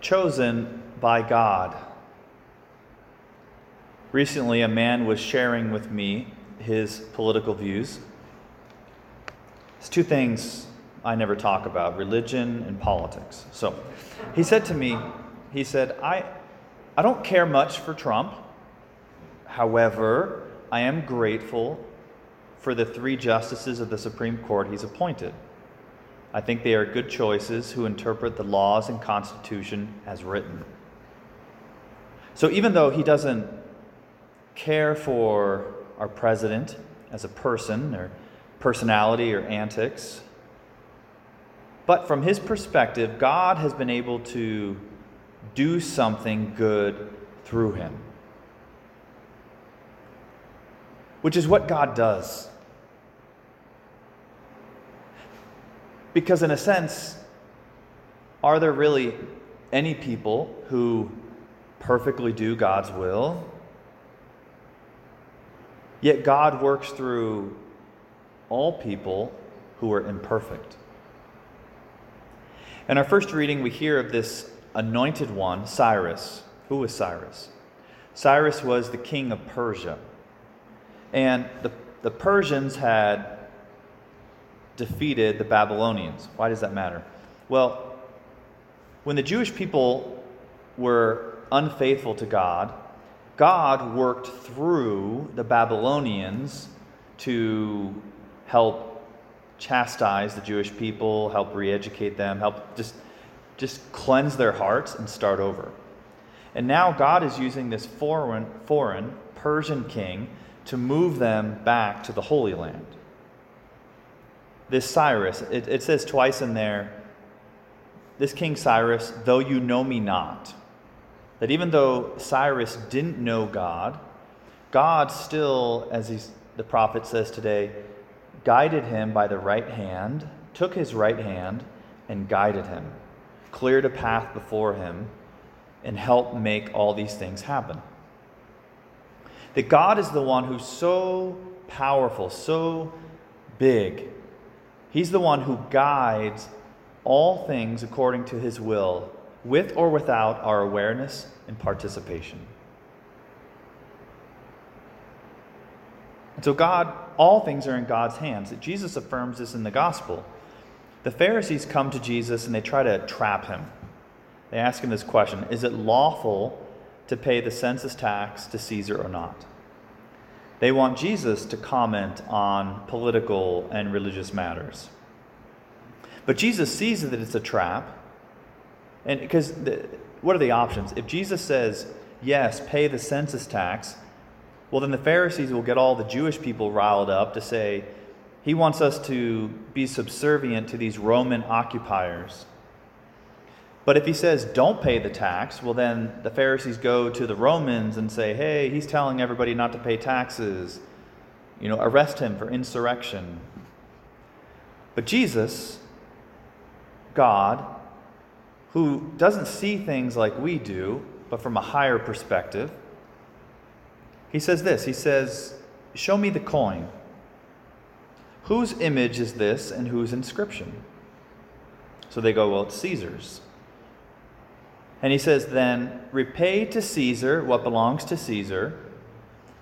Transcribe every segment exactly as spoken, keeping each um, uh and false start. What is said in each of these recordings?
chosen by God. Recently, a man was sharing with me his political views. It's two things I never talk about, religion and politics. So he said to me, he said, I, I don't care much for Trump. However, I am grateful for the three justices of the Supreme Court he's appointed. I think they are good choices who interpret the laws and Constitution as written. So even though he doesn't care for our president as a person or personality or antics, but from his perspective, God has been able to do something good through him, which is what God does. Because in a sense, are there really any people who perfectly do God's will? Yet God works through all people who are imperfect. In our first reading, we hear of this anointed one, Cyrus. Who was Cyrus? Cyrus was the king of Persia. And the, the Persians had defeated the Babylonians. Why does that matter? Well, when the Jewish people were unfaithful to God, God worked through the Babylonians to help chastise the Jewish people, help re-educate them, help just, just cleanse their hearts and start over. And now God is using this foreign, foreign Persian king to move them back to the Holy Land. This Cyrus, it, it says twice in there, this King Cyrus, though you know me not. That even though Cyrus didn't know God, God still, as he's, the prophet says today, guided him by the right hand, took his right hand and guided him, cleared a path before him, and helped make all these things happen. That God is the one who's so powerful, so big. He's the one who guides all things according to his will, with or without our awareness and participation. And so God, all things are in God's hands. Jesus affirms this in the gospel. The Pharisees come to Jesus and they try to trap him. They ask him this question, is it lawful to pay the census tax to Caesar or not? They want Jesus to comment on political and religious matters. But Jesus sees that it's a trap. And because the, what are the options? If Jesus says, yes, pay the census tax, well, then the Pharisees will get all the Jewish people riled up to say, he wants us to be subservient to these Roman occupiers. But if he says, don't pay the tax, well, then the Pharisees go to the Romans and say, hey, he's telling everybody not to pay taxes. You know, arrest him for insurrection. But Jesus, God, who doesn't see things like we do, but from a higher perspective, he says this, he says, show me the coin. Whose image is this and whose inscription? So they go, well, it's Caesar's. And he says, then repay to Caesar what belongs to Caesar,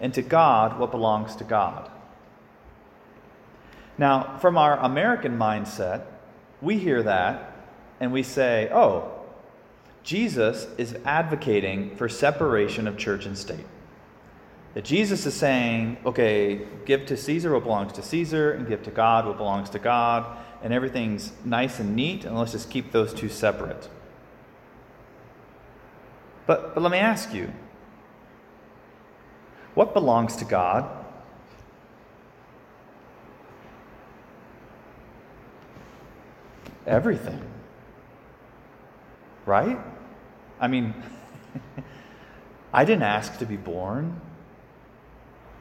and to God what belongs to God. Now, from our American mindset, we hear that and we say, oh, Jesus is advocating for separation of church and state. That Jesus is saying, okay, give to Caesar what belongs to Caesar, and give to God what belongs to God, and everything's nice and neat, and let's just keep those two separate. But, but let me ask you, what belongs to God? Everything. Right? I mean, I didn't ask to be born.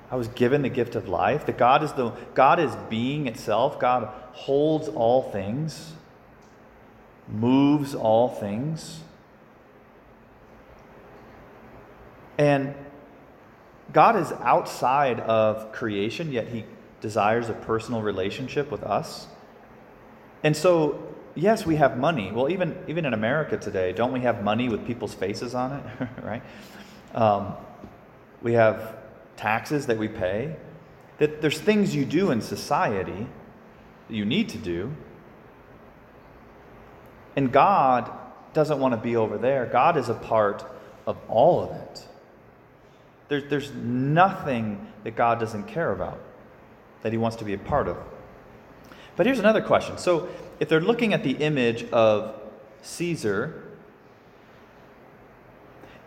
I was given the gift of life. That God is the God is being itself. God holds all things, moves all things. And God is outside of creation, yet he desires a personal relationship with us. And so yes, we have money. Well, even even in America today, don't we have money with people's faces on it, right? Um, we have taxes that we pay. That there's things you do in society that you need to do. And God doesn't want to be over there. God is a part of all of it. There's, there's nothing that God doesn't care about, that he wants to be a part of. But here's another question. So if they're looking at the image of Caesar,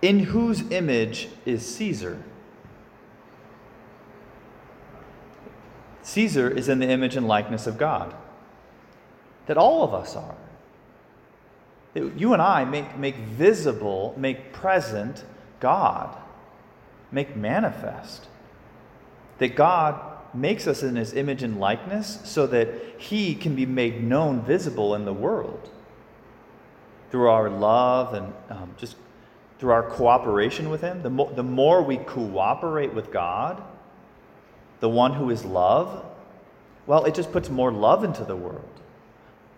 in whose image is Caesar? Caesar is in the image and likeness of God, that all of us are. You and I make, make visible, make present God, make manifest. That God makes us in his image and likeness so that he can be made known, visible in the world. Through our love and um, just through our cooperation with him, the, mo- the more we cooperate with God, the one who is love, well, it just puts more love into the world.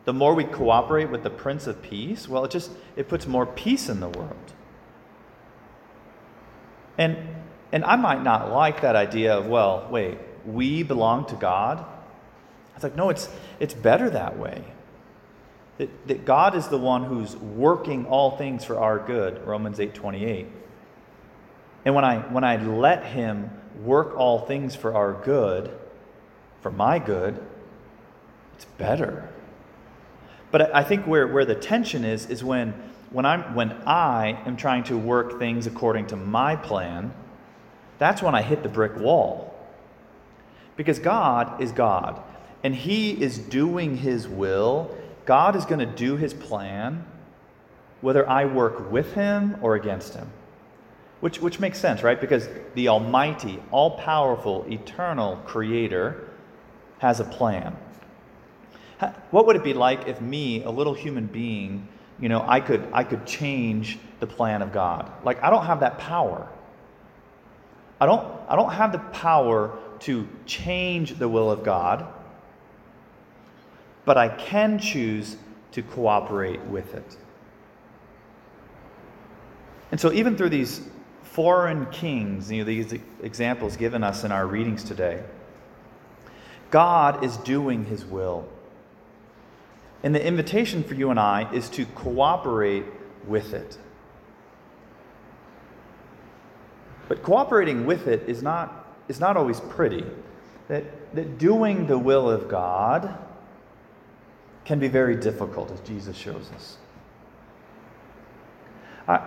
The more we cooperate with the Prince of Peace, well, it just, it puts more peace in the world. And, and I might not like that idea of, well, wait, we belong to God. It's like, no, it's, it's better that way. That, that God is the one who's working all things for our good, Romans eight twenty-eight. And when I, when I let him work all things for our good, for my good, it's better. But I think where, where the tension is, is when, when, I'm, when I am trying to work things according to my plan, that's when I hit the brick wall. Because God is God, and he is doing his will. God is going to do his plan, whether I work with him or against him. Which, which makes sense, right? Because the almighty, all-powerful, eternal creator has a plan. What would it be like if me, a little human being, you know, I could I could change the plan of God? Like, I don't have that power. I don't I don't have the power to change the will of God, but I can choose to cooperate with it. And so even through these foreign kings, you know, these examples given us in our readings today, God is doing his will. And the invitation for you and I is to cooperate with it. But cooperating with it is not, is not always pretty. That, that doing the will of God can be very difficult, as Jesus shows us. I,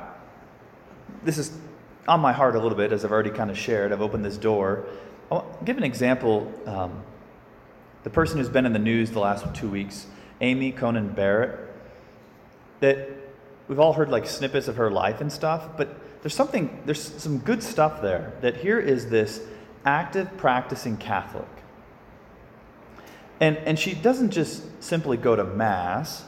this is on my heart a little bit, as I've already kind of shared. I've opened this door. I'll give an example. Um, the person who's been in the news the last two weeks, Amy Conan Barrett, that we've all heard like snippets of her life and stuff, but there's something, there's some good stuff there. That here is this active practicing Catholic. And, and she doesn't just simply go to Mass,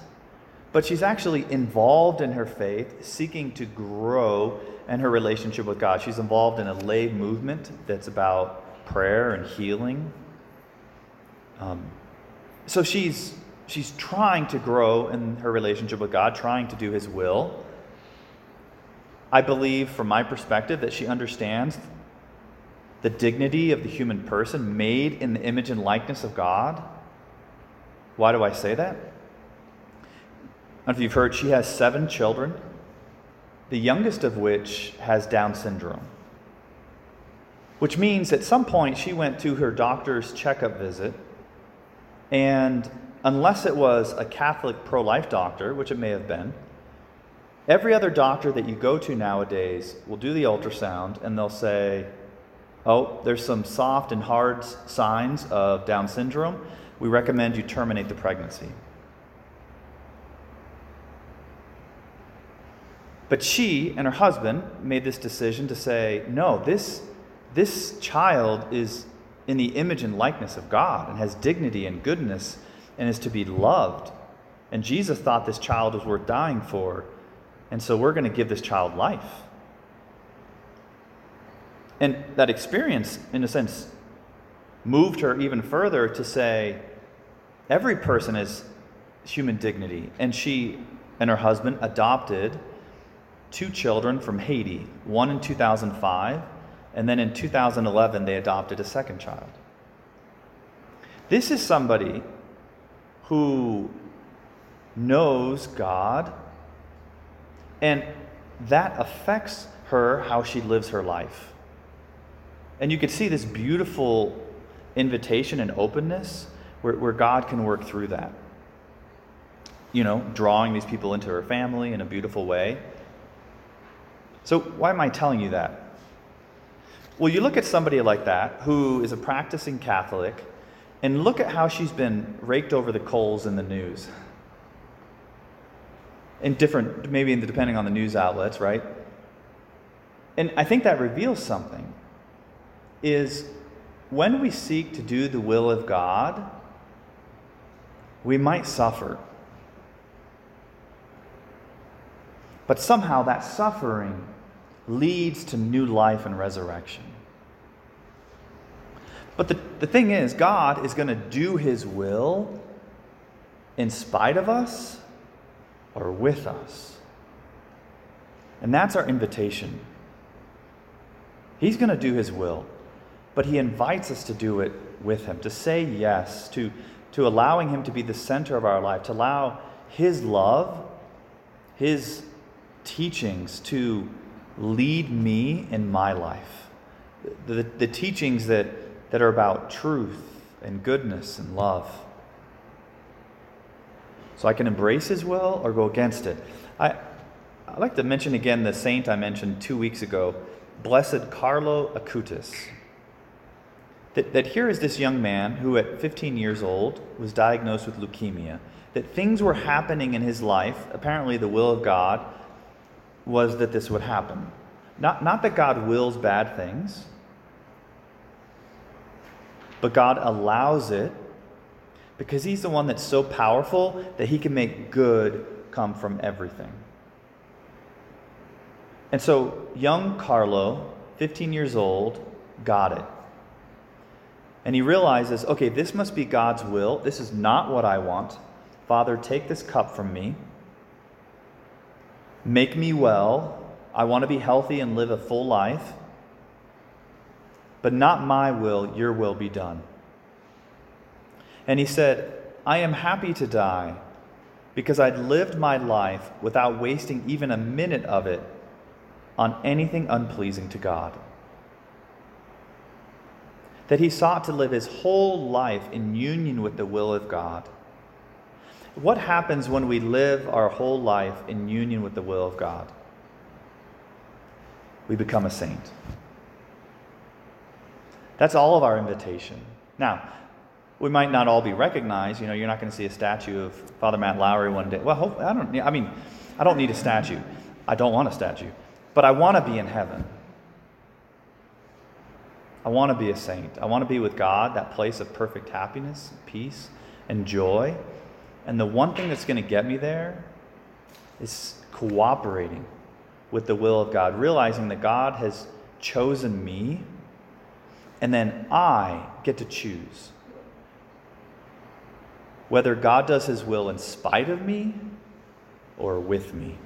but she's actually involved in her faith, seeking to grow in her relationship with God. She's involved in a lay movement that's about prayer and healing. Um, so she's She's trying to grow in her relationship with God, trying to do his will. I believe, from my perspective, that she understands the dignity of the human person made in the image and likeness of God. Why do I say that? I don't know if you've heard, she has seven children, the youngest of which has Down syndrome. Which means at some point she went to her doctor's checkup visit, and unless it was a Catholic pro-life doctor, which it may have been, every other doctor that you go to nowadays will do the ultrasound and they'll say, oh, there's some soft and hard signs of Down syndrome. We recommend you terminate the pregnancy. But she and her husband made this decision to say, no, this, this child is in the image and likeness of God and has dignity and goodness and is to be loved. And Jesus thought this child was worth dying for, and so we're going to give this child life. And that experience, in a sense, moved her even further to say, every person is human dignity. And she and her husband adopted two children from Haiti, one in two thousand five, and then in two thousand eleven they adopted a second child. This is somebody who knows God, and that affects her, how she lives her life. And you can see this beautiful invitation and openness where, where God can work through that. You know, drawing these people into her family in a beautiful way. So why am I telling you that? Well, you look at somebody like that who is a practicing Catholic, and look at how she's been raked over the coals in the news. In different, maybe in the, depending on the news outlets, right? And I think that reveals something, is when we seek to do the will of God, we might suffer. But somehow that suffering leads to new life and resurrection. But the, the thing is, God is going to do his will in spite of us or with us. And that's our invitation. He's going to do his will, but he invites us to do it with him, to say yes, to, to allowing him to be the center of our life, to allow his love, his teachings to lead me in my life. The, the teachings that, that are about truth and goodness and love. So I can embrace his will or go against it. I, I'd like to mention again the saint I mentioned two weeks ago, Blessed Carlo Acutis. That, that here is this young man who at fifteen years old was diagnosed with leukemia. That things were happening in his life, apparently the will of God, was that this would happen. Not, not that God wills bad things, but God allows it because he's the one that's so powerful that he can make good come from everything. And so young Carlo, fifteen years old, got it. And he realizes, okay, this must be God's will. This is not what I want. Father, take this cup from me. Make me well. I want to be healthy and live a full life. But not my will, your will be done. And he said, I am happy to die because I'd lived my life without wasting even a minute of it on anything unpleasing to God. That he sought to live his whole life in union with the will of God. What happens when we live our whole life in union with the will of God? We become a saint. That's all of our invitation. Now, we might not all be recognized. You know, you're not going to see a statue of Father Matt Lowry one day. Well, I don't. I mean, I don't need a statue. I don't want a statue, but I want to be in heaven. I want to be a saint. I want to be with God, that place of perfect happiness, peace, and joy. And the one thing that's going to get me there is cooperating with the will of God, realizing that God has chosen me, and then I get to choose whether God does his will in spite of me or with me.